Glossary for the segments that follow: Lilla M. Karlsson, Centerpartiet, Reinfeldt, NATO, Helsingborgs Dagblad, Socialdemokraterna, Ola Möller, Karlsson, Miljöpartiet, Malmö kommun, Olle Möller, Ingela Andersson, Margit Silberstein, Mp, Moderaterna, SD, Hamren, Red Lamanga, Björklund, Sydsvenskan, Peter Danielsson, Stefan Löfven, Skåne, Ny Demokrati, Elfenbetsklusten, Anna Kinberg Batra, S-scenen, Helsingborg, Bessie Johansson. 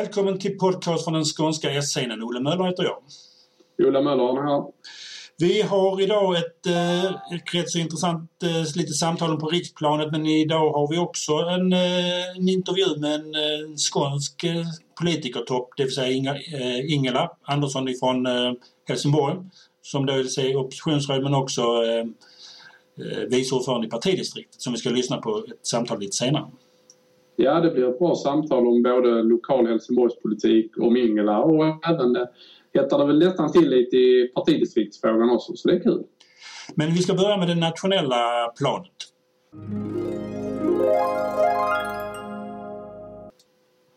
Välkommen till podcast från den skånska S-scenen. Olle Möller heter jag. Olle Möller här. Vi har idag ett rätt så intressant lite samtal på riksplanet, men idag har vi också en intervju med en skånsk politikertopp, det vill säga Ingela Andersson från Helsingborg, som då vill säga oppositionsråd men också vice ordförande i partidistriktet, som vi ska lyssna på ett samtal lite senare. Ja, det blir ett bra samtal om både lokal Helsingborgspolitik, om Ingela och även heter det väl nästan till lite i partidistriktsfrågan också, så det är kul. Men vi ska börja med det nationella planet.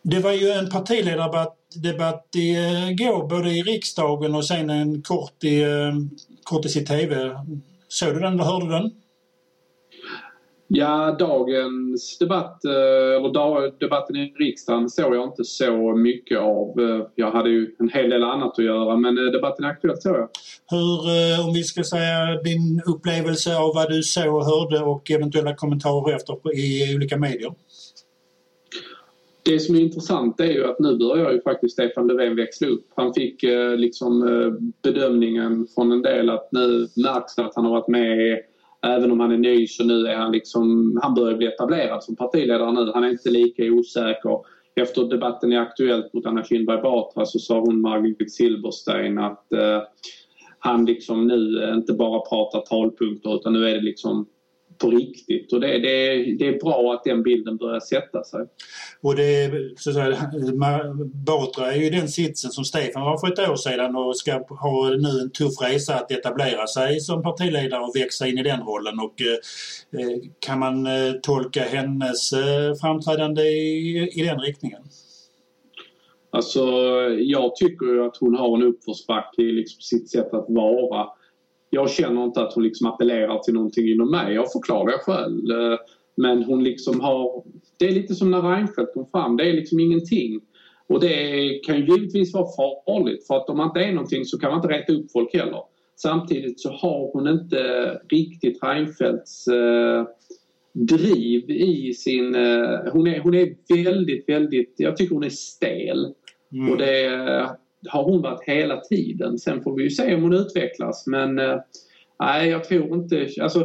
Det var ju en partiledardebatt igår, både i riksdagen och sen en kortis i TV. Såg du den eller hörde du den? Ja, dagens debatt, eller debatten i riksdagen såg jag inte så mycket av. Jag hade ju en hel del annat att göra, men debatten är aktuellt såg jag. Hur, om vi ska säga, din upplevelse av vad du såg och hörde och eventuella kommentarer efter i olika medier? Det som är intressant är ju att nu börjar ju faktiskt Stefan Löfven växla upp. Han fick liksom bedömningen från en del att nu märks att han har varit med. Även om han är ny så nu är han liksom, han börjar bli etablerad som partiledare nu. Han är inte lika osäker. Efter debatten är aktuellt mot Anna Kinberg Batra så sa hon Margit Silberstein att han liksom nu inte bara pratar talpunkter utan nu är det liksom på riktigt. Och det är bra att den bilden börjar sätta sig. Och det så Batra är ju den sitsen som Stefan var för ett år sedan och ska ha nu en tuff resa att etablera sig som partiledare och växa in i den rollen. Och kan man tolka hennes framträdande i den riktningen? Alltså jag tycker att hon har en uppförsbacke i liksom sitt sätt att vara. Jag känner inte att hon liksom appellerar till någonting inom mig. Jag förklarar själv. Men hon liksom har... Det är lite som när Reinfeldt kom fram. Det är liksom ingenting. Och det kan ju givetvis vara farligt. För att om man inte är någonting så kan man inte rätta upp folk heller. Samtidigt så har hon inte riktigt Reinfeldts driv i sin... Hon är väldigt, väldigt... Jag tycker hon är stel. Mm. Och det... har hon varit hela tiden. Sen får vi ju se om hon utvecklas. Men nej, jag tror inte... Alltså,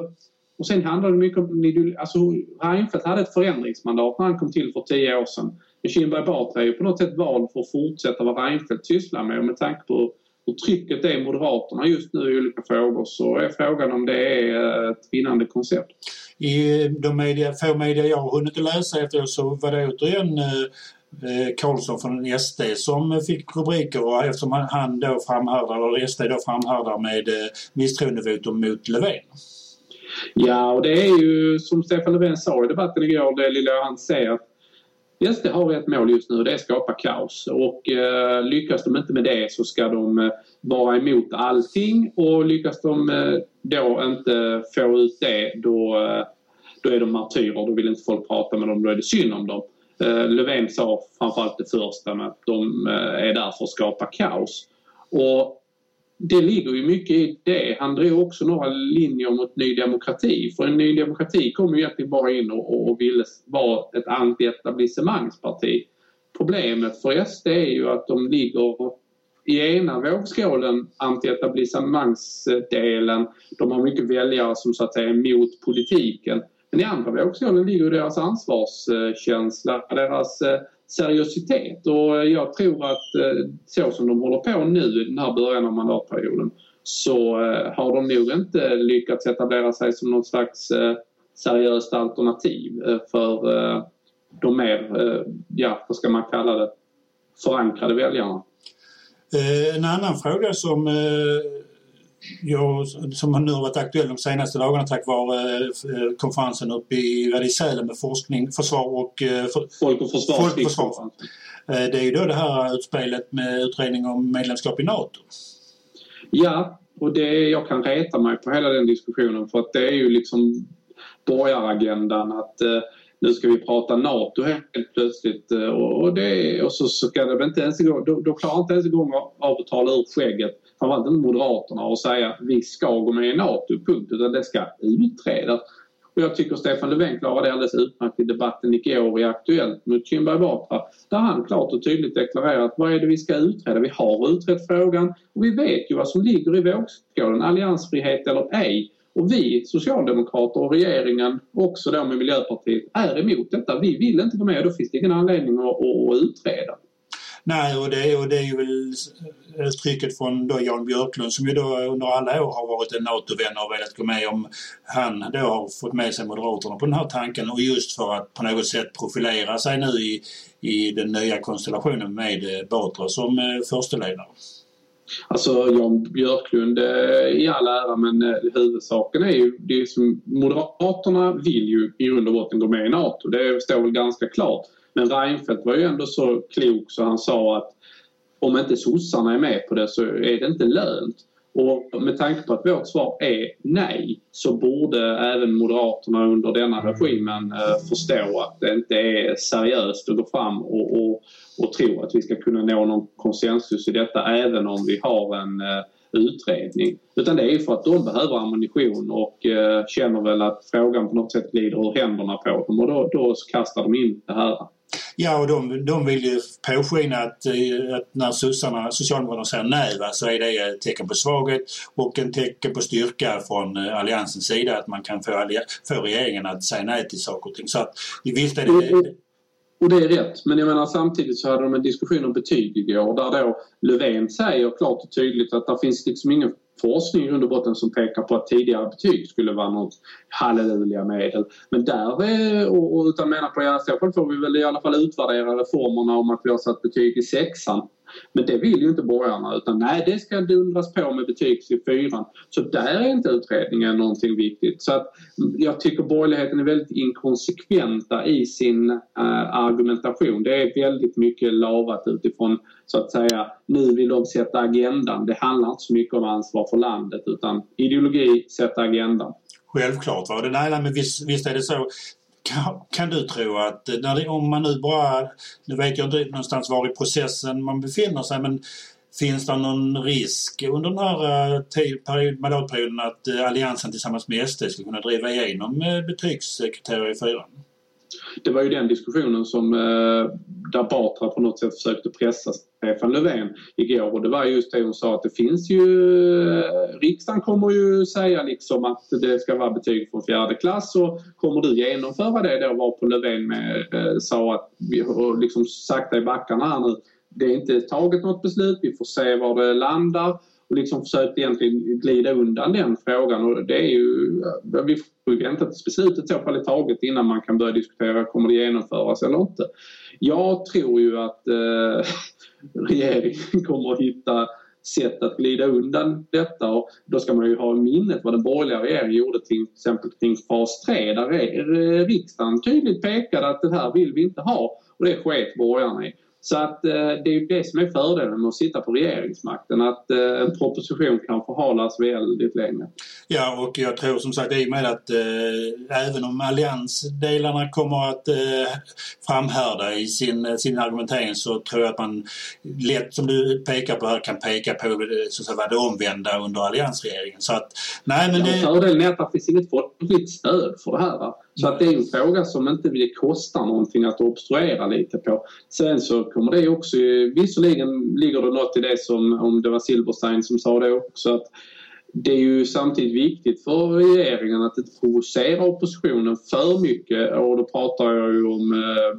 och sen handlar det mycket om... Alltså, Reinfeldt hade ett förändringsmandat när han kom till för 10 år sedan. Kinberg Batra är ju på något sätt vald för att fortsätta vad Reinfeldt sysslar med tanke på hur trycket är Moderaterna just nu i olika frågor. Så är frågan om det är ett vinnande koncept. I de få media jag har hunnit läsa efter så var det återigen... Karlsson från SD som fick rubriker och eftersom han då framhärdar med misstroendevotum mot Löfven. Ja, och det är ju som Stefan Löfven sa i debatten igår, det lilla han säger att SD har ett mål just nu, det är att skapa kaos och lyckas de inte med det så ska de vara emot allting och lyckas de då inte få ut det då är de martyrer, då vill inte folk prata med dem, då är det synd om dem. Löfven sa framförallt det första med att de är där för att skapa kaos. Och det ligger ju mycket i det. Han drog också några linjer mot Ny Demokrati. För en Ny Demokrati kom ju egentligen bara in och ville vara ett anti-etablissemangsparti. Problemet för SD är ju att de ligger i ena vågskålen, anti-etablissemangsdelen. De har mycket väljare som så att säga emot politiken. Men i andra vågskålen ligger deras ansvarskänsla, deras seriositet. Och jag tror att så som de håller på nu i den här början av mandatperioden så har de nog inte lyckats etablera sig som något slags seriöst alternativ för de mer, vad ska man kalla det, förankrade väljarna. En annan fråga som... som har nu varit aktuell de senaste dagarna tack vare konferensen uppe i Sälen med forskning, försvar och folkförsvar. Det är ju då det här utspelet med utredning om medlemskap i NATO. Ja, och jag kan reta mig på hela den diskussionen för att det är ju liksom borgaragendan att nu ska vi prata NATO helt plötsligt och så ska det inte ens igång, då klarar inte ens igång att tala ur skägget. Framförallt Moderaterna och säga att vi ska gå med i NATO, punkt, utan det ska utredas. Och jag tycker Stefan Löfven klarade alldeles utmärkt i debatten igår i Aktuellt mot Kinberg Batra, där han klart och tydligt deklarerat vad är det vi ska utreda. Vi har utrett frågan och vi vet ju vad som ligger i vågskålen, alliansfrihet eller ej. Och vi, socialdemokrater och regeringen, också då med Miljöpartiet, är emot detta. Vi vill inte gå med och då finns det ingen anledning att utreda. Nej, och det är ju väl uttrycket från då Jan Björklund som ju då under alla år har varit en NATO-vän och velat gå med, om han då har fått med sig Moderaterna på den här tanken och just för att på något sätt profilera sig nu i den nya konstellationen med Batra som försteledare. Alltså Jan Björklund i all ära, men huvudsaken är ju det som Moderaterna vill ju i grund och botten gå med i NATO. Det står väl ganska klart. Men Reinfeldt var ju ändå så klok så han sa att om inte sossarna är med på det så är det inte lönt. Och med tanke på att vårt svar är nej så borde även Moderaterna under denna regimen förstå att det inte är seriöst att gå fram och tro att vi ska kunna nå någon konsensus i detta även om vi har en utredning. Utan det är för att de behöver ammunition och känner väl att frågan på något sätt glider ur händerna på dem och då kastar de in det här. Ja, och de vill ju påskina att när Socialdemokraterna säger nej va, så är det ett tecken på svaghet och en tecken på styrka från alliansens sida att man kan få regeringen att säga nej till saker och ting. Så att, visst är det... Och det är rätt, men jag menar samtidigt så hade de en diskussion om betyg igår där då Löfven säger klart och tydligt att det finns liksom ingen forskning under botten som pekar på att tidigare betyg skulle vara något halleluja medel. Men där och utan menar på i så fall får vi väl i alla fall utvärdera reformerna om att vi har satt betyg i 6:an. Men det vill ju inte borgarna utan nej det ska dundras på med betyg i 4:an. Så där är inte utredningen någonting viktigt. Så att jag tycker borgerligheten är väldigt inkonsekventa i sin argumentation. Det är väldigt mycket lavat utifrån så att säga nu vill de sätta agendan. Det handlar inte så mycket om ansvar för landet utan ideologi sätta agendan. Självklart va? Nej, men visst är det så. Kan du tro att om man nu bara, nu vet jag inte någonstans var i processen man befinner sig, men finns det någon risk under den här mandatperioden att alliansen tillsammans med SD ska kunna driva igenom betygskriterier i 4:an? Det var ju den diskussionen som där Batra på något sätt försökte pressa Stefan Löfven igår och det var just det hon sa att det finns ju riksdagen kommer ju säga liksom att det ska vara betyg från 4:e klass och kommer du genomföra det då var på Löfven med, sa att vi har liksom sakta i backarna här nu det är inte taget något beslut, vi får se var det landar och liksom försökt egentligen glida undan den frågan och det är ju vi får ju vänta tills beslutet i alla fall är taget innan man kan börja diskutera kommer det genomföras eller inte. Jag tror ju att regeringen kommer att hitta sätt att glida undan detta och då ska man ju ha minnet vad den borgerliga regeringen gjorde till exempel kring fas 3 där riksdagen tydligt pekade att det här vill vi inte ha och det sket borgarna i. Så att det är det som är fördelen med att sitta på regeringsmakten, att en proposition kan förhalas väldigt länge. Ja, och jag tror som sagt i och med att även om alliansdelarna kommer att framhärda i sin argumentering så tror jag att man lätt, som du pekar på här, kan peka på så att säga, vad det omvända under alliansregeringen. Så att, nej, men det... Fördelen är att det finns inget folkligt stöd för det här va? Så att det är en fråga som inte vill kosta någonting att obstruera lite på. Sen så kommer det också, visserligen ligger det något i det som, om det var Silberstein som sa det också, att det är ju samtidigt viktigt för regeringen att inte provocera oppositionen för mycket och då pratar jag ju om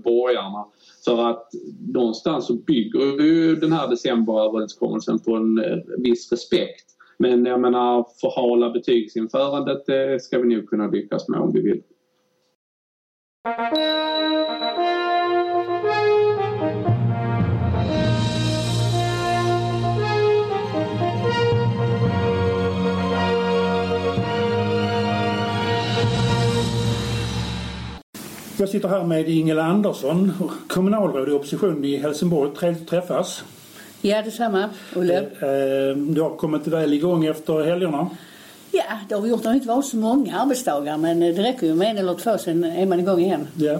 borgarna. För att någonstans så bygger ju den här decemberöverenskommelsen på en viss respekt. Men jag menar förhala betygsinförandet det ska vi nu kunna lyckas med om vi vill. Jag sitter här med Ingela Andersson, kommunalråd i opposition i Helsingborg. Trevligt träffas. Ja, detsamma, Olle. Du har kommit väl igång efter helgerna. Ja, det har vi gjort. Det har inte varit så många arbetsdagar, men det räcker ju med en eller två, sen är man igång igen. Ja.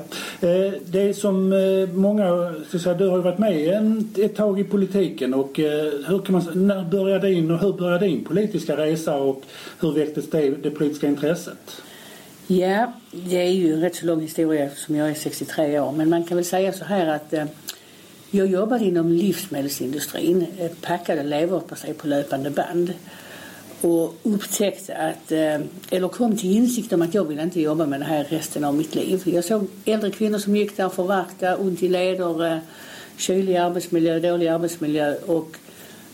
Det är som många, så säga, du har varit med ett tag i politiken och när började din politiska resa och hur väcktes det politiska intresset? Ja, det är ju en rätt så lång historia som jag är 63 år. Men man kan väl säga så här att jag jobbade inom livsmedelsindustrin. Packade leverpastej på löpande band. Och upptäckte att, eller kom till insikt om att jag ville inte jobba med det här resten av mitt liv. Jag såg äldre kvinnor som gick där förvärkta, ont i leder, kylig arbetsmiljö, dålig arbetsmiljö och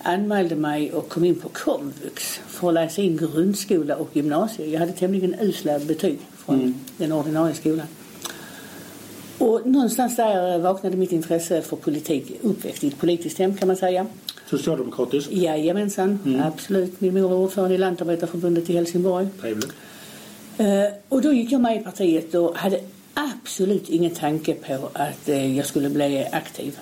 anmälde mig och kom in på komvux för att läsa in grundskola och gymnasiet. Jag hade tämligen usla betyg från den ordinarie skolan. Och någonstans där vaknade mitt intresse för politik uppväxt i ett politiskt hem kan man säga. Socialdemokratisk? Jajamensan, absolut. Min mor var ordförande i Lantarbetarförbundet i Helsingborg. Trevligt. Och då gick jag med i partiet och hade absolut ingen tanke på att jag skulle bli aktiv.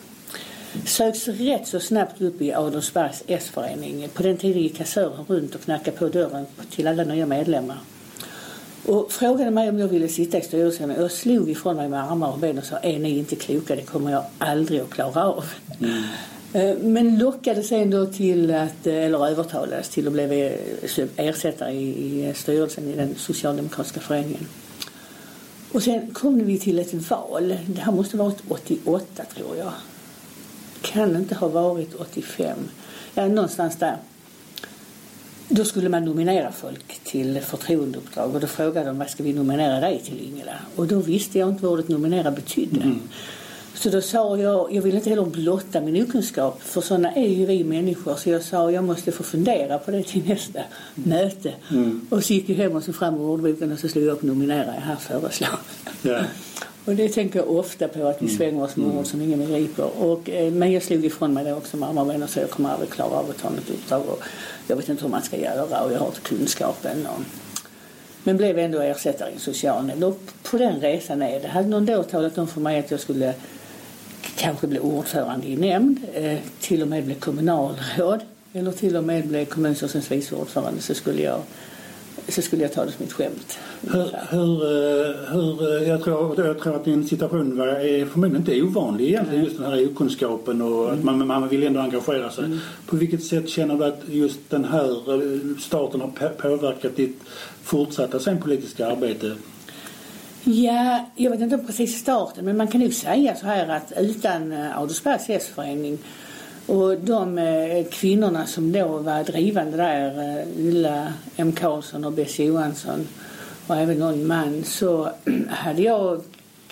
Söks rätt så snabbt upp i Adelsbergs S-föreningen. På den tiden gick kassören runt och knackade på dörren till alla nya medlemmar. Och frågade mig om jag ville sitta i styrelsen. Och jag slog ifrån mig med armar och ben och sa, är ni inte kloka, det kommer jag aldrig att klara av. Men lockades ändå till att, eller övertalades till att bli ersättare i styrelsen i den socialdemokratiska föreningen. Och sen kom vi till ett val. Det här måste ha varit 88 tror jag. Kan inte ha varit 85. Ja, någonstans där. Då skulle man nominera folk till förtroendeuppdrag. Och då frågade de, vad ska vi nominera dig till, Ingela? Och då visste jag inte vad ordet nominera betydde. Så då sa jag vill inte heller blotta min okunskap. För sådana är ju vi människor. Så jag sa, jag måste få fundera på det till nästa möte. Och så gick jag hem och så fram med ordboken och så slog jag upp nominera. Jag här föreslår. Ja. Och det tänker jag ofta på, att vi svänger oss med ord som ingen begriper. Och, men jag slog ifrån mig det också med armar och vänner, så jag kommer aldrig klara av att ta något uppdrag. Och jag vet inte hur man ska göra och jag har inte kunskapen. Och, men blev ändå ersättare i socialen. Och på den resan ner, det hade någon då talat om för mig att jag skulle kanske bli ordförande i nämnd, till och med bli kommunalråd eller till och med bli kommunstyrelsens vice ordförande, så skulle jag ta det som ett skämt. Jag tror att din situation är förmodligen inte ovanlig egentligen, just den här okunskapen och att man vill ändå engagera sig. På vilket sätt känner du att just den här starten har påverkat ditt fortsatta sen politiska arbete? Ja, jag vet inte precis starten, men man kan ju säga så här att utan Adelsbergs S-förening och de kvinnorna som då var drivande där, Lilla M. Karlsson och Bessie Johansson och även någon man, så hade jag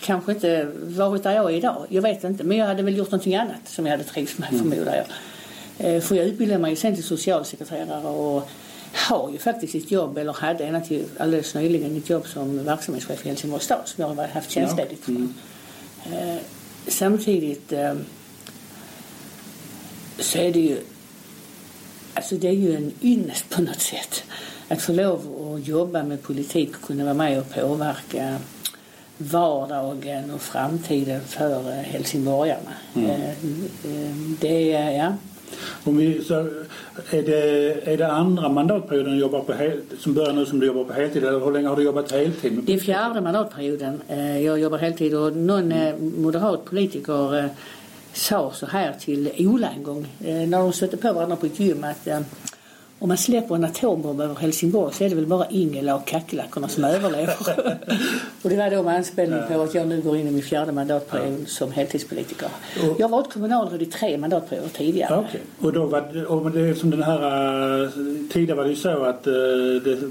kanske inte varit där jag är idag. Jag vet inte, men jag hade väl gjort någonting annat som jag hade trivts med, förmodar jag. För jag utbildade mig sen till socialsekreterare och har ju faktiskt ett jobb, eller hade ena till alldeles nyligen ett jobb som verksamhetschef i Helsingborgs stad som jag har haft tjänstledigt för. Samtidigt så är det ju, alltså det är ju en ynnest på något sätt att få lov att jobba med politik och kunna vara med och påverka vardagen och framtiden för helsingborgarna. Det är, ja. Är det andra mandatperioden du jobbar på som börjar nu som du jobbar på heltid, eller hur länge har du jobbat heltid? Det är fjärde mandatperioden jag jobbar heltid, och någon moderat politiker sa så här till Ola en gång när de stötte på varandra på ett gym, att om man släpper en atombomb över Helsingborg så är det väl bara Ingela och kacklackorna som överlever. Och det var då med anspelning på att jag nu går in i min fjärde mandatperiod som heltidspolitiker. Jag har varit kommunalråd i 3 mandatperioder tidigare. Okay. Och då var det som den här tiden var det ju så att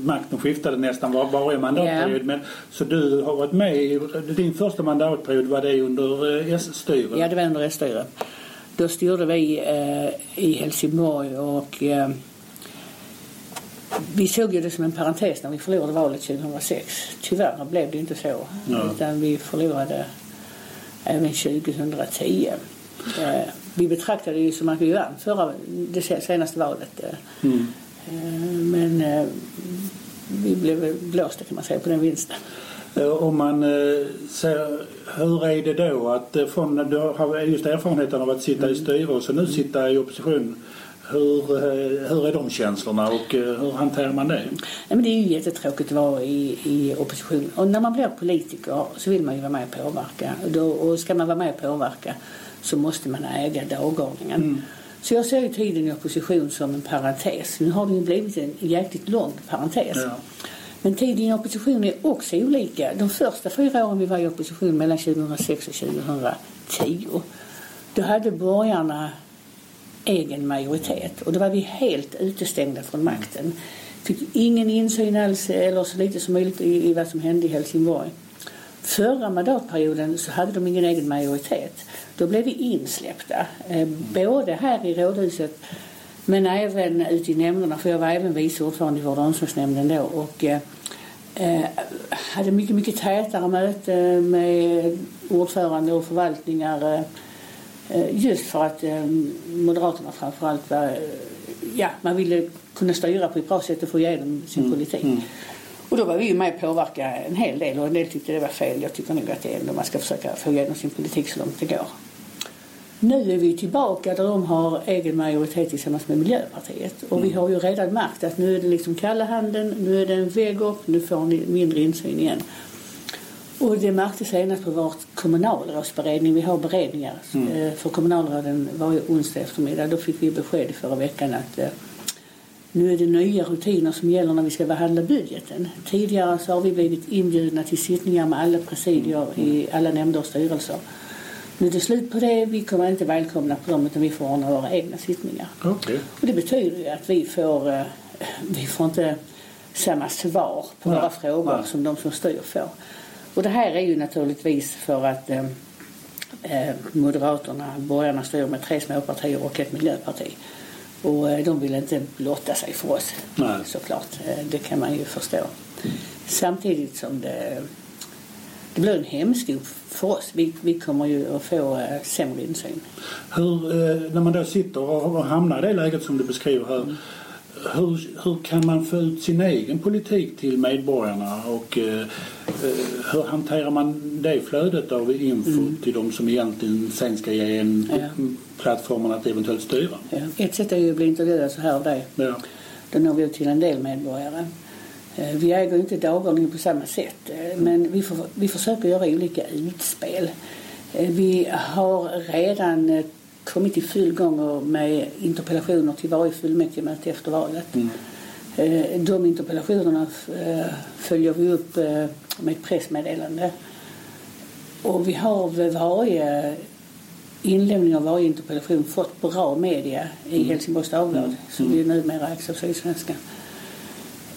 makten skiftade nästan varje mandatperiod. Yeah. Men, så du har varit med i din första mandatperiod, var det under S-styre? Ja, det var under S-styre. Då styrde vi i Helsingborg och vi såg ju det som en parentes när vi förlorade valet 2006. Tyvärr blev det inte så. Utan vi förlorade även 2010. Vi betraktade det ju som att vi vann förra det senaste valet. Men vi blev blåsta kan man säga på den vinsten. Om man ser, hur är det då att från, du har just erfarenheten av att sitta i styrelse och nu sitta i opposition. Hur är de känslorna och hur hanterar man det? Ja, men det är ju jättetråkigt att vara i opposition. Och när man blir politiker så vill man ju vara med och påverka. Och ska man vara med och påverka så måste man äga dagordningen. Så jag ser ju tiden i opposition som en parentes. Nu har det ju blivit en jäkligt lång parentes. Men tiden i opposition är också olika. De första 4 åren vi var i opposition mellan 2006 och 2010, då hade borgarna egen majoritet och då var vi helt utestängda från makten. Fick ingen insyn alls eller så lite som möjligt i vad som hände i Helsingborg. Förra mandatperioden så hade de ingen egen majoritet. Då blev vi insläppta. Både här i rådhuset men även ute i nämnderna. För jag var även vice ordförande i vård- och omsorgsnämnden då. Och hade mycket, mycket tätare möte med ordförande och förvaltningar. Just för att Moderaterna framförallt var... Ja, man ville kunna styra på ett bra sätt och få igenom sin politik. Och då var vi ju med och påverka en hel del och en del tyckte det var fel. Jag tycker nog att det är ändå man ska försöka få igenom sin politik så långt det går. Nu är vi tillbaka där de har egen majoritet tillsammans med Miljöpartiet. Och vi har ju redan märkt att nu är det liksom kalla handen, nu är det en väg upp, nu får ni mindre insyn igen. Och det märkte senast på vårt kommunalrådsberedning. Vi har beredningar för kommunalråden varje onsdag eftermiddag. Då fick vi besked förra veckan att... Nu är det nya rutiner som gäller när vi ska behandla budgeten. Tidigare så har vi blivit inbjudna till sittningar med alla presidier i alla nämnder och styrelser. Nu är det slut på det. Vi kommer inte välkomna på dem utan vi får ordna våra egna sittningar. Okay. Och det betyder ju att vi får inte samma svar på våra frågor som de som styr får. Och det här är ju naturligtvis för att Moderaterna, borgarna styr med 3 småpartier och ett miljöparti. Och de vill inte blotta sig för oss, såklart. Det kan man ju förstå. Samtidigt som det blir en hemskop för oss. Vi kommer ju att få sämre insyn. Hur, när man då sitter och hamnar i det läget som du beskriver här, hur kan man få ut sin egen politik till medborgarna? Och hur hanterar man det flödet av info till de som egentligen sen ska ge en... plattformen att eventuellt styra. Ja. Ett sätt är ju att bli intervjuad så här av dig. Ja. Då når vi ut till en del medborgare. Vi äger inte dagordningen på samma sätt. Men vi försöker göra olika utspel. Vi har redan kommit i full gång med interpellationer till varje fullmäktigemöte efter valet. De interpellationerna följer vi upp med ett pressmeddelande. Och vi har vid varje inlämning av varje interpellation fått bra media i Helsingborgs Dagblad som ju numera ägs av Sydsvenskan.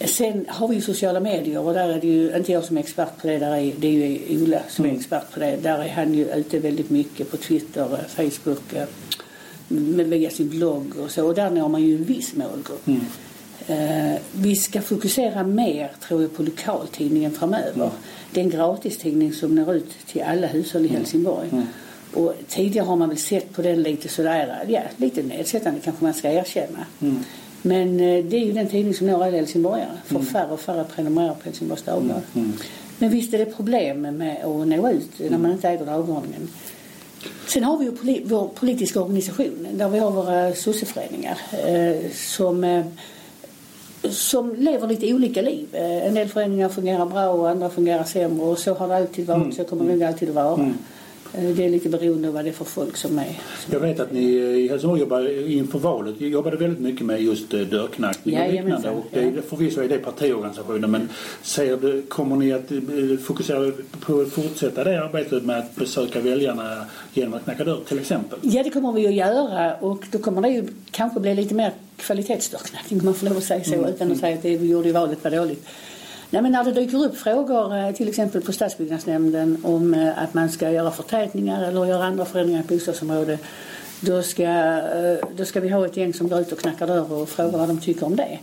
Sen har vi sociala medier och där är det ju inte jag som är expert på det, det är ju Ola som är expert på det. Där är han ju ute väldigt mycket på Twitter, Facebook via sin blogg och så, och där når man ju en viss målgrupp. Vi ska fokusera mer, tror jag, på lokaltidningen framöver. Det är en gratistidning som når ut till alla hushåll i Helsingborg. Och tidigare har man väl sett på den lite sådär, ja, lite nedsättande kanske man ska erkänna. Men det är ju den tidning som når alla helsingborgare. För färre och färre prenumererar på Helsingborgs Dagblad. Men visst är det problem med att nå ut när man inte äger dagordningen. Sen har vi ju vår politiska organisation där vi har våra sosseföreningar som lever lite olika liv. En del föreningar fungerar bra och andra fungerar sämre, och så har det alltid varit, så kommer det alltid att vara. Det är lite beroende av vad det är för folk som är. Jag vet att ni i Helsingborg inför valet jobbade väldigt mycket med just dörrknackning och liknande. Och det, förvisso är det partiorganisationen, men kommer ni att fokusera på att fortsätta det arbetet med att besöka väljarna genom att knacka dörr till exempel? Ja, det kommer vi att göra, och då kommer det ju kanske bli lite mer kvalitetsdörrknackning, om man får lov att säga så, utan att säga att det vi gjorde i valet var dåligt. Nej, men när det dyker upp frågor till exempel på stadsbyggnadsnämnden om att man ska göra förtätningar eller göra andra förändringar i bostadsområdet, då ska vi ha ett gäng som går ut och knackar dörr och frågar vad de tycker om det.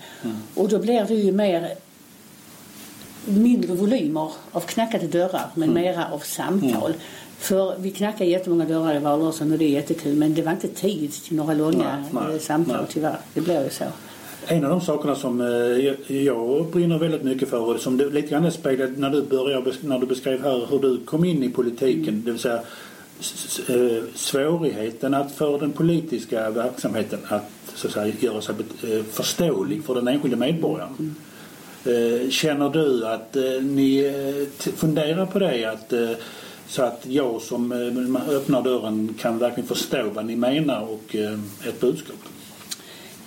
Och då blir det ju mindre volymer av knackade dörrar, men mera av samtal. För vi knackar jättemånga dörrar i valrörelsen och det är jättekul, men det var inte tid till några långa samtal tyvärr. Det blev ju så. En av de sakerna som jag brinner väldigt mycket för, som du lite grann speglar när du beskrev här hur du kom in i politiken, det vill säga svårigheten att för den politiska verksamheten att, så att säga, göra sig förståelig för den enskilda medborgaren. Känner du att ni funderar på det, att så att jag som öppnar dörren kan verkligen förstå vad ni menar och ett budskap?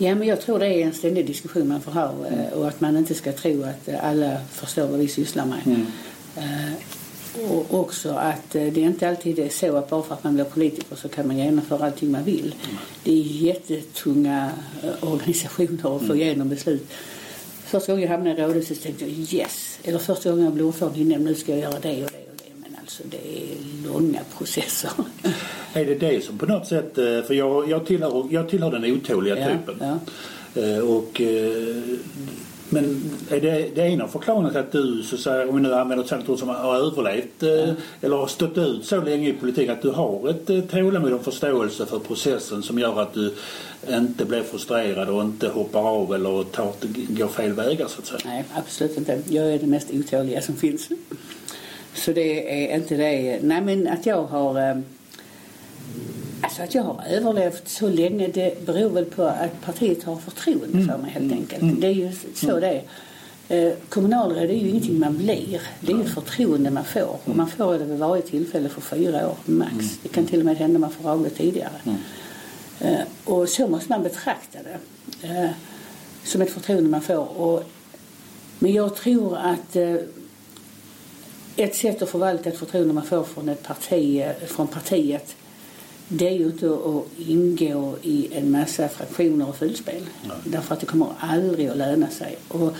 Ja, men jag tror det är en ständig diskussion man får ha och att man inte ska tro att alla förstår vad vi sysslar med. Mm. Och också att det inte alltid är så att bara för att man blir politiker så kan man genomföra allting man vill. Det är jättetunga organisationer att få igenom beslut. Första gången jag hamnade i rådet så tänkte jag yes. Eller första gången jag blev ordförande i nämnden, nu ska jag göra det och det och det. Men alltså det är långa processer. Är det det som på något sätt, för jag tillhör den otåliga typen. Ja. Men är det en av förklaringen att du, så säger, om vi nu använder ett sånt ord som har överlevt eller har stått ut så länge i politik, att du har ett tålamod och förståelse för processen som gör att du inte blir frustrerad och inte hoppar av eller går fel vägar så att säga? Nej, absolut inte. Jag är det mest otåliga som finns. Så det är inte det. Nej, men att jag har... Alltså att jag har överlevt så länge, det beror väl på att partiet har förtroende för mig helt enkelt. Det är ju så det är. Kommunalråd är ju ingenting man blir. Det är ju förtroende man får. Och man får det vid varje tillfälle för 4 år max. Det kan till och med hända man får avgått tidigare. Och så måste man betrakta det. Som ett förtroende man får. Men jag tror att... ett sätt att förvalta ett förtroende man får från ett parti, från partiet, det är ju inte att ingå i en massa fraktioner och fullspel. Nej. Därför att det kommer aldrig att löna sig. Och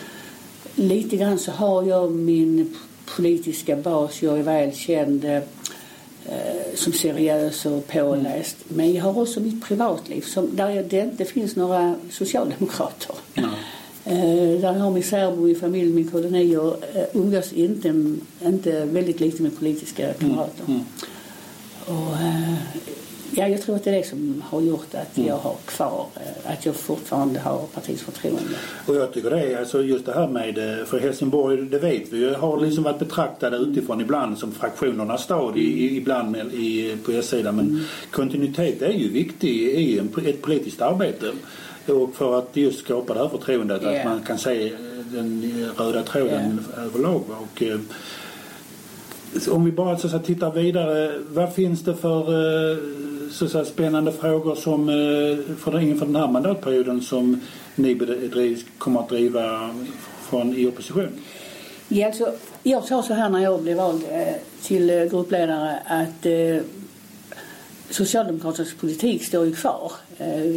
lite grann så har jag min politiska bas. Jag är välkänd som seriös och påläst. Men jag har också mitt privatliv där det inte finns några socialdemokrater. Där jag har min särbo i familj, min koloni och umgås inte väldigt lite med politiska kamrater. Ja, jag tror att det är det som har gjort att jag har kvar, att jag fortfarande har partiets förtroende. Och jag tycker det är alltså just det här med, för Helsingborg, det vet vi ju, har liksom varit betraktade utifrån ibland som fraktionernas stad, ibland på er sida. Men kontinuitet är ju viktig i ett politiskt arbete. Och för att just skapa det här förtroendet, att man kan se den röda tråden överlag. Och... om vi bara så tittar vidare, vad finns det för så spännande frågor som inför den här mandatperioden som ni kommer att driva från i opposition? Ja, alltså, jag sa så här när jag blev vald till gruppledare att socialdemokratisk politik står ju kvar.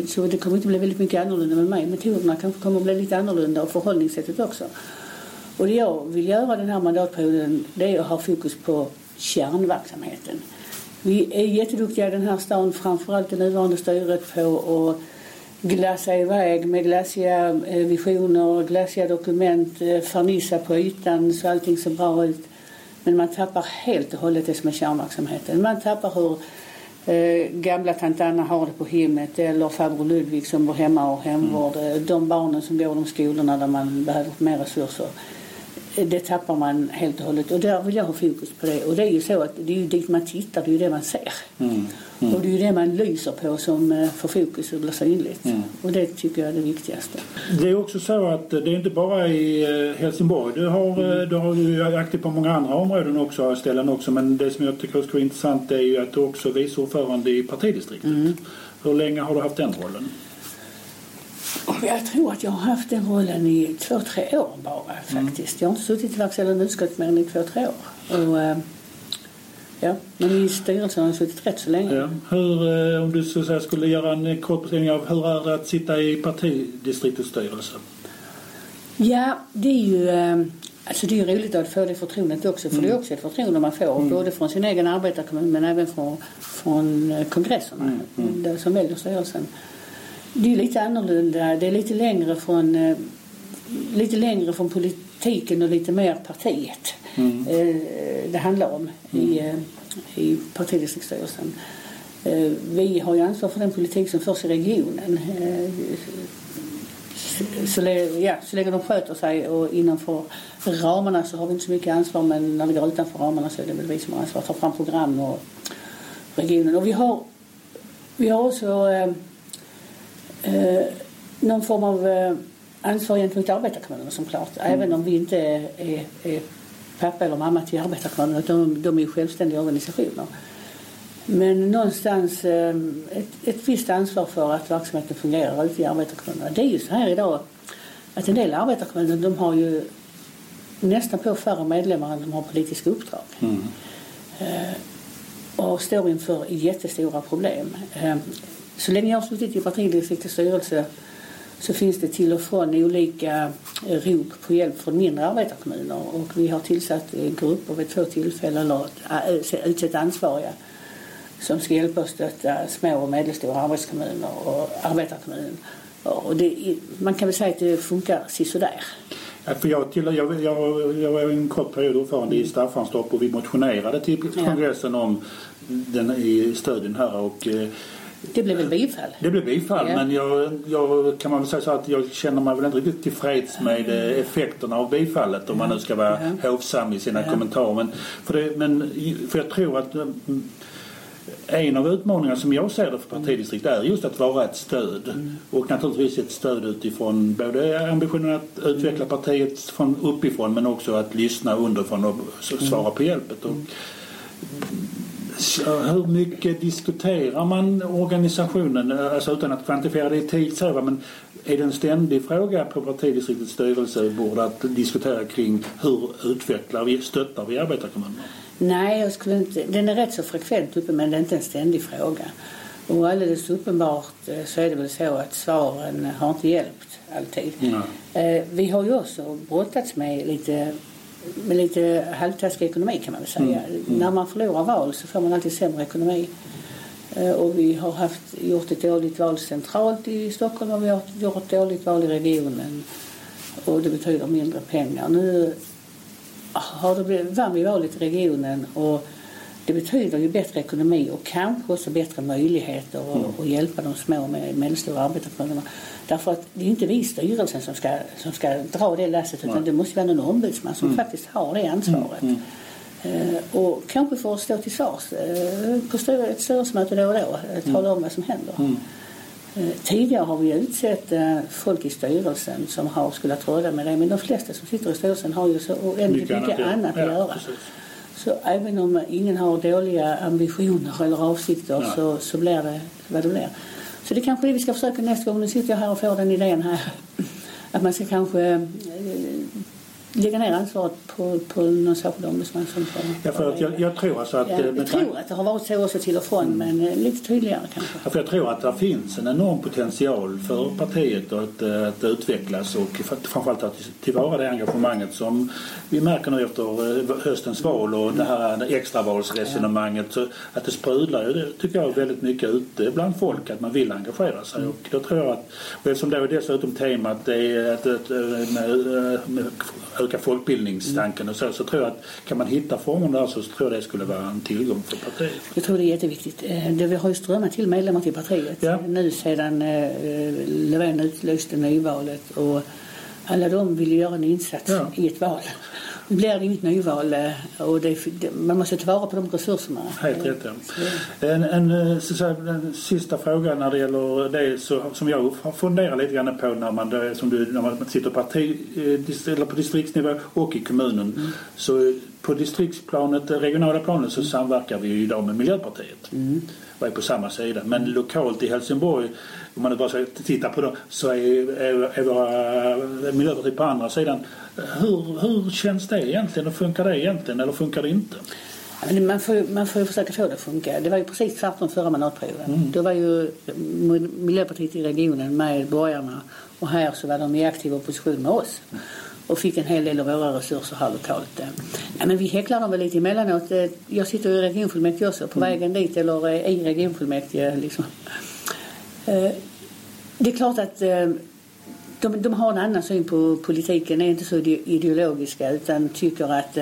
Så det kommer inte bli väldigt mycket annorlunda med mig. Metoderna kanske kommer att bli lite annorlunda och förhållningssättet också. Och det jag vill göra den här mandatperioden, det är att ha fokus på kärnverksamheten. Vi är jätteduktiga i den här stan, framförallt det nuvarande styret, på att glassa iväg med glassiga visioner, glassiga dokument, förnissa på ytan så allting ser bra ut. Men man tappar helt och hållet det som är kärnverksamheten. Man tappar hur gamla tant Anna har det på hemmet, eller farbror Ludvig som bor hemma och hemvård, de barnen som går de skolorna där man behöver mer resurser. Det tappar man helt och hållet. Och där vill jag ha fokus på det. Och det är ju så att det är ju dit man tittar, det är ju det man ser. Och det är ju det man lyser på som får fokus och blir synligt. Och det tycker jag är det viktigaste. Det är också så att det är inte bara i Helsingborg. Du har ju aktiv på många andra områden också, ställen också. Men det som jag tycker också är intressant är ju att du också är viceordförande i partidistriktet. Hur länge har du haft den rollen? Jag tror att jag har haft den rollen i 2-3 år bara faktiskt. Jag har inte suttit i verkställande utskott mer än i 2-3 år. Och, ja, men i styrelsen har jag suttit rätt så länge. Ja. Hur, om du så att säga, skulle göra en kort beskrivning av hur är det att sitta i partidistriktets styrelse? Ja, det är ju... Alltså det är ju roligt att få det förtroendet också, för det är också ett förtroende man får både från sin egen arbetarkommun men även från kongresserna där som väljer styrelsen. Det är lite annorlunda. Det är lite längre från politiken och lite mer partiet. Det handlar om i partidistriktsstyrelsen. Vi har ju ansvar för den politik som förs i regionen. Så länge de sköter sig och innanför ramarna så har vi inte så mycket ansvar, men när vi går utanför ramarna så är det väl vi som har ansvar att ta fram program och regionen. Och vi har också... någon form av ansvar gentemot arbetarkommunerna som klart. Även om vi inte är pappa eller mamma till arbetarkommunerna, utan de är självständiga organisationer. Men någonstans ett visst ansvar för att verksamheten fungerar ute i arbetarkommunerna. Det är ju så här idag att en del arbetarkommuner, de har ju nästan på färre medlemmar än de har politiska uppdrag. Mm. Och står inför jättestora problem. Så länge jag har suttit i partidistriktets styrelse så finns det till och från olika rop på hjälp från mindre arbetarkommuner. Och vi har tillsatt grupper vid 2 tillfällen och utsett ansvariga som ska hjälpa och stötta små och medelstora arbetskommuner och arbetarkommuner. Och det, man kan väl säga att det funkar sisådär. Ja, för jag var en kort period ordförande i Staffanstorp och vi motionerade till kongressen om den i stöden här och... Det blev väl bifall? Det blev bifall, men jag kan man väl säga så att jag känner mig väl inte riktigt tillfreds med effekterna av bifallet om man nu ska vara hovsam i sina kommentarer. Men jag tror att en av utmaningarna som jag ser det för partidistrikt är just att vara ett stöd. Mm. Och naturligtvis ett stöd utifrån både ambitionen att utveckla partiet från uppifrån men också att lyssna underifrån och svara på hjälpet. Och hur mycket diskuterar man organisationen, alltså utan att kvantifiera det i tid, men är det en ständig fråga på partidistriktets styrelsebord att diskutera kring hur utvecklar vi, stöttar vi arbetarkommunerna? Nej, jag skulle inte, den är rätt så frekvent uppe, men det är inte en ständig fråga. Och alldeles uppenbart så är det väl så att svaren har inte hjälpt alltid. Vi har ju också brottats med lite halvtaskig ekonomi kan man väl säga. När man förlorar val så får man alltid sämre ekonomi. Och vi har gjort ett dåligt val centralt i Stockholm och vi har gjort ett dåligt val i regionen. Och det betyder mindre pengar. Nu vann vi valet i regionen och det betyder ju bättre ekonomi och kanske också bättre möjligheter att hjälpa de små och medelstora arbetarkommunerna. Därför att det är inte vi i styrelsen som ska dra det lässet utan det måste vara någon ombudsman som faktiskt har det ansvaret. Och kanske får stå till svars på ett styrelsemöte då och då tala om vad som händer. Tidigare har vi utsett folk i styrelsen som skulle ha trådat med det, men de flesta som sitter i styrelsen har ju så oändligt mycket annat att göra. Precis. Så även om ingen har dåliga ambitioner eller avsikter så blir det vad det blir. Så det kanske det vi ska försöka nästa gång. Nu sitter jag här och får den idén här. Att man ska kanske lägga ner ansvaret på någon särskild ombudsman. Jag tror alltså att... jag tror att det har varit så också till och från, men lite tydligare kanske. Ja, för jag tror att det finns en enorm potential för partiet att utvecklas och framförallt att tillvara det engagemanget som vi märker nu efter höstens val och det här extravalsresonemanget. Så att det sprudlar, det tycker jag väldigt mycket ute bland folk att man vill engagera sig. Och jag tror att, och eftersom det är dessutom temat är att med öka folkbildningstanken och så tror jag att kan man hitta formen där så tror jag det skulle vara en tillgång för partiet. Jag tror det är jätteviktigt. Vi har ju strömmat till medlemmar till partiet nu sedan Löfven utlöste nyvalet och alla de vill göra en insats i ett val. Det blir inget nyval och man måste tillvara på de resurserna. Helt rätt. En sista fråga när det gäller det som jag funderar lite grann på när man sitter på distriktsnivå och i kommunen. Så på distriktsplanet, regionala planet så samverkar vi ju idag med Miljöpartiet. Vi är på samma sida. Men lokalt i Helsingborg, om man bara ska titta på det, så är våra Miljöpartiet på andra sidan. Hur känns det egentligen? Funkar det egentligen eller funkar det inte? Man får ju försöka få det att funka. Det var ju precis tvärtom förra mandatperioden. Då var ju Miljöpartiet i regionen med borgarna och här så var de i aktiv opposition med oss. Och fick en hel del av våra resurser här lokalt. Ja, men vi häcklar dem väl lite emellanåt. Jag sitter i regionfullmäktige också på vägen dit eller i regionfullmäktige. Liksom. Det är klart att de har en annan syn på politiken. De är inte så ideologiska utan tycker att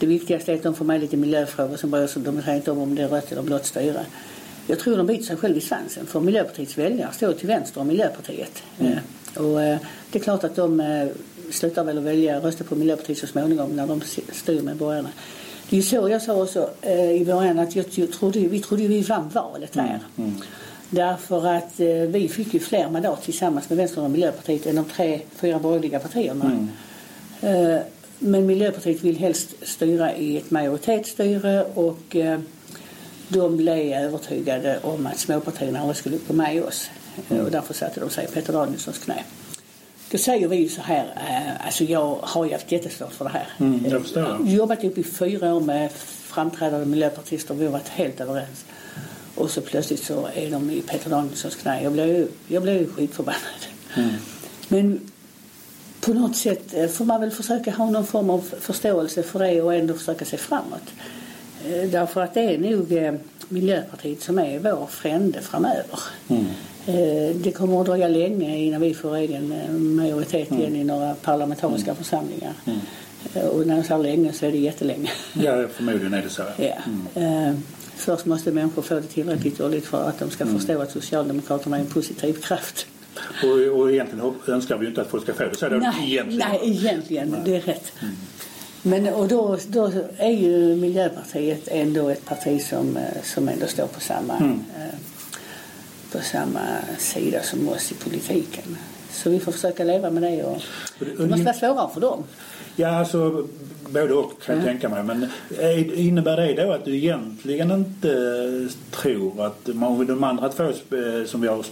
det viktigaste är att de får med lite miljöfrågor som börjar som de inte om det är rött eller blått styra. Jag tror de byter sig själv i svansen för Miljöpartiets väljare står till vänster om Miljöpartiet. Och det är klart att de slutar väl att välja rösta på Miljöpartiet så småningom när de styr med borgarna. Det är ju så jag sa också i början att vi trodde vi vann valet här. Därför att vi fick ju fler mandat tillsammans med Vänstern och Miljöpartiet än de 3-4 borgerliga partierna. Men Miljöpartiet vill helst styra i ett majoritetsstyre och de blev övertygade om att småpartierna skulle gå med oss. Och därför satte de sig i Peter Danielssons knä. Då säger vi så här, alltså jag har ju haft jättestort för det här. Jag jobbat upp i 4 år med framträdande miljöpartister, vi har varit helt överens. Och så plötsligt så är de i Peter Danielssons knä. Jag blev ju skitförbannad. Mm. Men på något sätt får man väl försöka ha någon form av förståelse för det och ändå försöka se framåt. Därför att det är nog Miljöpartiet som är vår frände framöver. Mm. Det kommer att dröja länge innan vi får egen majoritet igen i några parlamentariska församlingar. Mm. Och när jag säger länge så är det jättelänge. Ja, förmodligen är det så. Ja. Mm. Först måste människor få det tillräckligt dåligt för att de ska förstå att Socialdemokraterna är en positiv kraft. Och egentligen önskar vi ju inte att folk ska få det så. Nej, egentligen. Det är rätt. Mm. Men och då är ju Miljöpartiet ändå ett parti som ändå står på samma sida som oss i politiken. Så vi får försöka leva med det och det måste vara svårare för dem. Ja, alltså både och kan jag tänka mig. Men innebär det då att du egentligen inte tror att de andra två som vi har,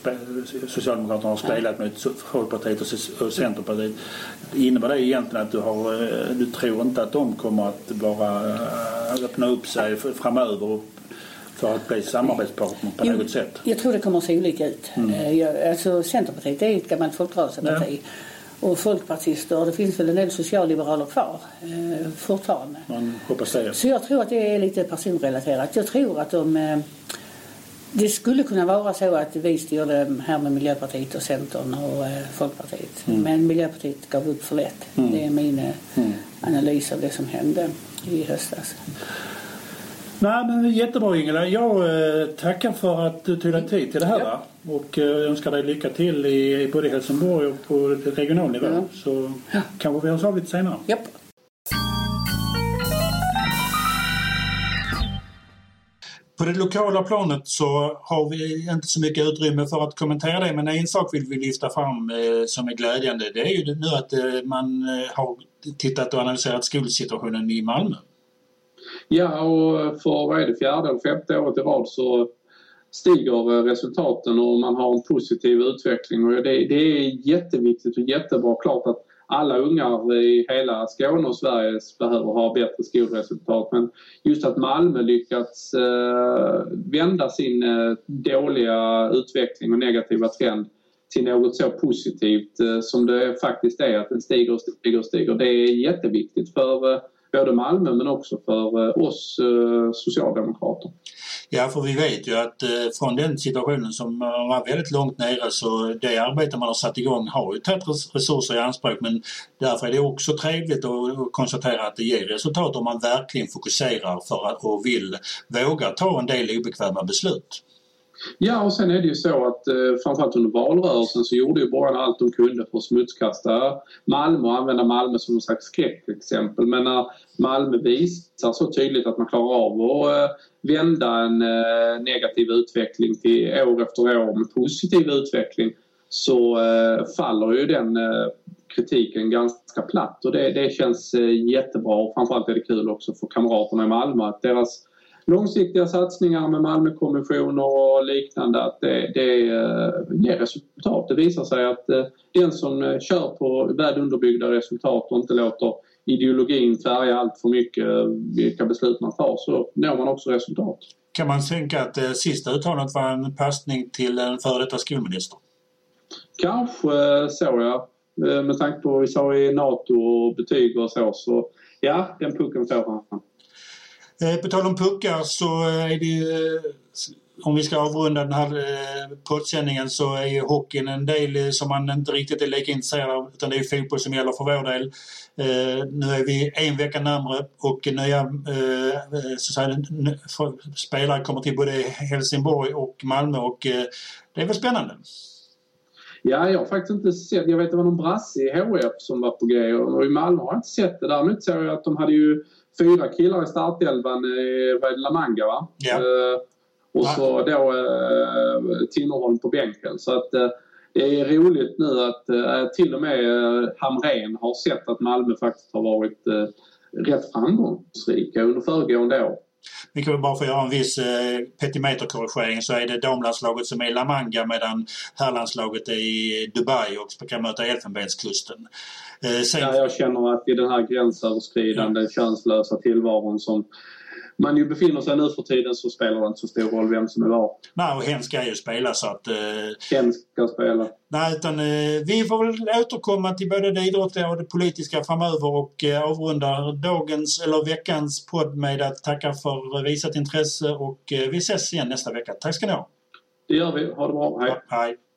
Socialdemokraterna har spelat med Folkpartiet och Centerpartiet, innebär det egentligen att du tror inte att de kommer att bara öppna upp sig framöver för att bli samarbetspartner på något sätt? Jag tror det kommer att se olika ut. Alltså Centerpartiet är ett gammalt folkrörelseparti. Och folkpartister, det finns väl en del socialliberaler kvar fortfarande. Man hoppas det. Så jag tror att det är lite personrelaterat. Jag tror att det skulle kunna vara så att vi styrde här med Miljöpartiet och Centern och Folkpartiet. Mm. Men Miljöpartiet gav upp för lätt. Mm. Det är min analys av det som hände i höstas. Nej, men jättebra Ingela. Jag tackar för att du tog dig tid till det här. Ja. Och önskar dig lycka till i både Helsingborg och på regional nivå. Ja. Så kanske vi hörs av lite senare. Ja. På det lokala planet så har vi inte så mycket utrymme för att kommentera det. Men en sak vill vi lyfta fram som är glädjande. Det är ju nu att man har tittat och analyserat skolsituationen i Malmö. Ja, och för fjärde eller femte året i rad så stiger resultaten och man har en positiv utveckling. Och det är jätteviktigt och jättebra. Klart att alla ungar i hela Skåne och Sverige behöver ha bättre skolresultat. Men just att Malmö lyckats vända sin dåliga utveckling och negativa trend till något så positivt som det faktiskt är, att den stiger och stiger och stiger. Det är jätteviktigt för både Malmö men också för oss socialdemokrater. Ja, för vi vet ju att från den situationen som var väldigt långt nere, så det arbete man har satt igång har ju tagit resurser i anspråk, men därför är det också trevligt att konstatera att det ger resultat om man verkligen fokuserar för att, och vill våga ta en del obekväma beslut. Ja, och sen är det ju så att framförallt under valrörelsen så gjorde ju borgarna allt de kunde för att smutskasta Malmö och använda Malmö som någon slags skräckexempel. Men när Malmö visar så tydligt att man klarar av att vända en negativ utveckling till år efter år med positiv utveckling, så faller ju den kritiken ganska platt. Och det känns jättebra, och framförallt är det kul också för kamraterna i Malmö att deras långsiktiga satsningar med Malmökommissioner och liknande, att det ger resultat. Det visar sig att den som kör på väl underbyggda resultat och inte låter ideologin färga allt för mycket vilka beslut man tar, så når man också resultat. Kan man tänka att det sista uttalandet var en passning till en före detta skolminister? Kanske så, ja. Med tanke på vi sa i NATO och betyg och så ja, den pucken får han. På tal om puckar så är det ju, om vi ska avrunda den här poddsändningen, så är ju hockeyn en del som man inte riktigt är lika intresserad av, utan det är fotboll som gäller för vår del. Nu är vi en vecka närmare och nya spelare kommer till både Helsingborg och Malmö, och det är väl spännande. Ja, jag har faktiskt inte sett. Jag vet att det var någon brasse i HF som var på grejer, och i Malmö har jag inte sett det där. Men så att de hade ju 4 killar i startelvan i Red Lamanga, va? Ja. Och så då Tinnerholm på bänken. Så att det är roligt nu att till och med Hamren har sett att Malmö faktiskt har varit rätt framgångsrika under föregående år. Vi kan väl bara få göra en viss petimeterkorrigering, så är det damlandslaget som är Lamanga medan herrlandslaget är i Dubai och kan möta Elfenbetsklusten. Ja, jag känner att i den här gränsöverskridande könslösa tillvaron som man ju befinner sig nu för tiden, så spelar det inte så stor roll vem som är var. Nej, och hen ska ju spela, så att... Hen ska spela. Nej, utan vi får väl återkomma till både det idrottsliga och det politiska framöver och avrunda dagens eller veckans podd med att tacka för visat intresse, och vi ses igen nästa vecka. Tack ska ni ha. Det gör vi. Ha det bra. Hej. Ja, hej.